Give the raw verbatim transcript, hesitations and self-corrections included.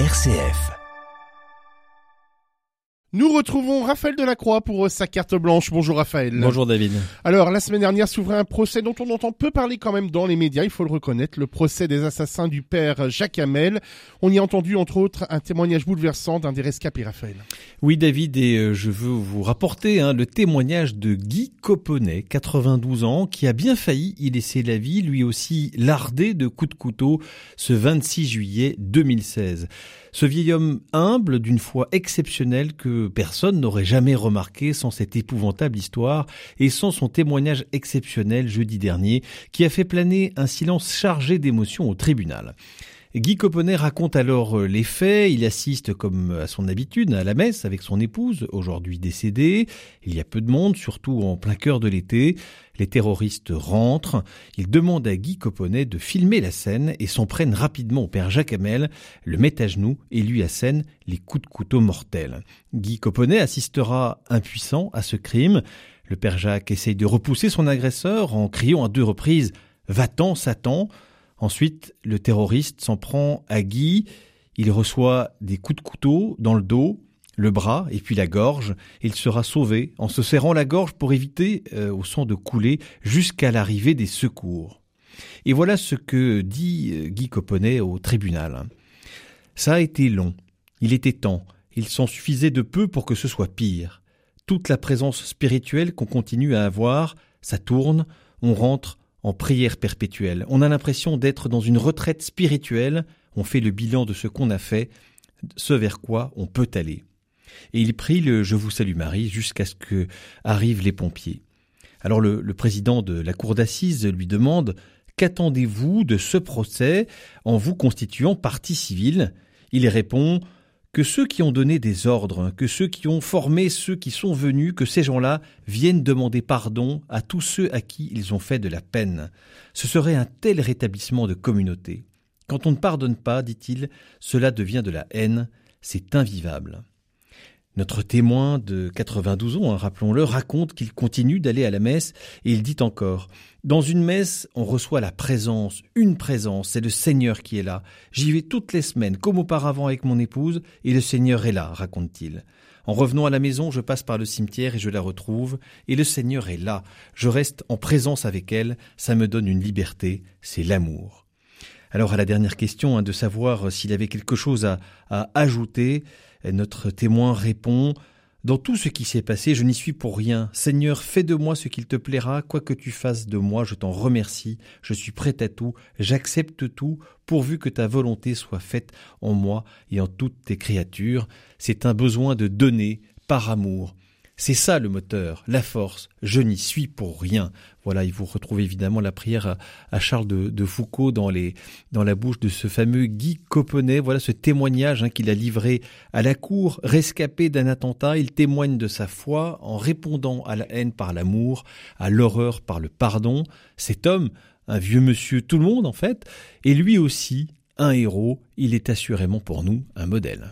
R C F. Nous retrouvons Raphaël Delacroix pour sa carte blanche. Bonjour Raphaël. Bonjour David. Alors, la semaine dernière s'ouvrait un procès dont on entend peu parler quand même dans les médias, il faut le reconnaître, le procès des assassins du père Jacques Hamel. On y a entendu entre autres un témoignage bouleversant d'un des rescapés, Raphaël. Oui David, et je veux vous rapporter hein, le témoignage de Guy Coponnet, quatre-vingt-douze ans, qui a bien failli y laisser la vie, lui aussi lardé de coups de couteau, ce vingt-six juillet deux mille seize. Ce vieil homme humble, d'une foi exceptionnelle que personne n'aurait jamais remarqué sans cette épouvantable histoire et sans son témoignage exceptionnel jeudi dernier, qui a fait planer un silence chargé d'émotions au tribunal. Guy Coponnet raconte alors les faits, il assiste comme à son habitude à la messe avec son épouse, aujourd'hui décédée. Il y a peu de monde, surtout en plein cœur de l'été. Les terroristes rentrent, ils demandent à Guy Coponnet de filmer la scène et s'en prennent rapidement au père Jacques Hamel, le met à genoux et lui assène les coups de couteau mortels. Guy Coponnet assistera impuissant à ce crime. Le père Jacques essaye de repousser son agresseur en criant à deux reprises « Va-t'en, Satan !» Ensuite, le terroriste s'en prend à Guy. Il reçoit des coups de couteau dans le dos, le bras et puis la gorge. Il sera sauvé en se serrant la gorge pour éviter euh, au sang de couler jusqu'à l'arrivée des secours. Et voilà ce que dit Guy Coponnet au tribunal. Ça a été long. Il était temps. Il s'en suffisait de peu pour que ce soit pire. Toute la présence spirituelle qu'on continue à avoir, ça tourne, on rentre en prière perpétuelle. On a l'impression d'être dans une retraite spirituelle. On fait le bilan de ce qu'on a fait, ce vers quoi on peut aller. Et il prie le « Je vous salue Marie » jusqu'à ce que arrivent les pompiers. Alors le, le président de la cour d'assises lui demande « Qu'attendez-vous de ce procès en vous constituant partie civile ?» Il répond « Que ceux qui ont donné des ordres, que ceux qui ont formé ceux qui sont venus, que ces gens-là viennent demander pardon à tous ceux à qui ils ont fait de la peine. Ce serait un tel rétablissement de communauté. Quand on ne pardonne pas, dit-il, cela devient de la haine, c'est invivable. » Notre témoin de quatre-vingt-douze ans, hein, rappelons-le, raconte qu'il continue d'aller à la messe et il dit encore « Dans une messe, on reçoit la présence, une présence, c'est le Seigneur qui est là. J'y vais toutes les semaines, comme auparavant avec mon épouse, et le Seigneur est là, raconte-t-il. En revenant à la maison, je passe par le cimetière et je la retrouve, et le Seigneur est là. Je reste en présence avec elle, ça me donne une liberté, c'est l'amour. » Alors à la dernière question, hein, de savoir s'il avait quelque chose à, à ajouter, notre témoin répond « Dans tout ce qui s'est passé, je n'y suis pour rien. Seigneur, fais de moi ce qu'il te plaira. Quoi que tu fasses de moi, je t'en remercie. Je suis prêt à tout. J'accepte tout, pourvu que ta volonté soit faite en moi et en toutes tes créatures. C'est un besoin de donner par amour. » C'est ça le moteur, la force, je n'y suis pour rien. Voilà, et vous retrouvez évidemment la prière à, à Charles de, de Foucault dans, les, dans la bouche de ce fameux Guy Coponnet. Voilà ce témoignage hein, qu'il a livré à la cour, rescapé d'un attentat. Il témoigne de sa foi en répondant à la haine par l'amour, à l'horreur par le pardon. Cet homme, un vieux monsieur tout le monde en fait, est lui aussi un héros. Il est assurément pour nous un modèle.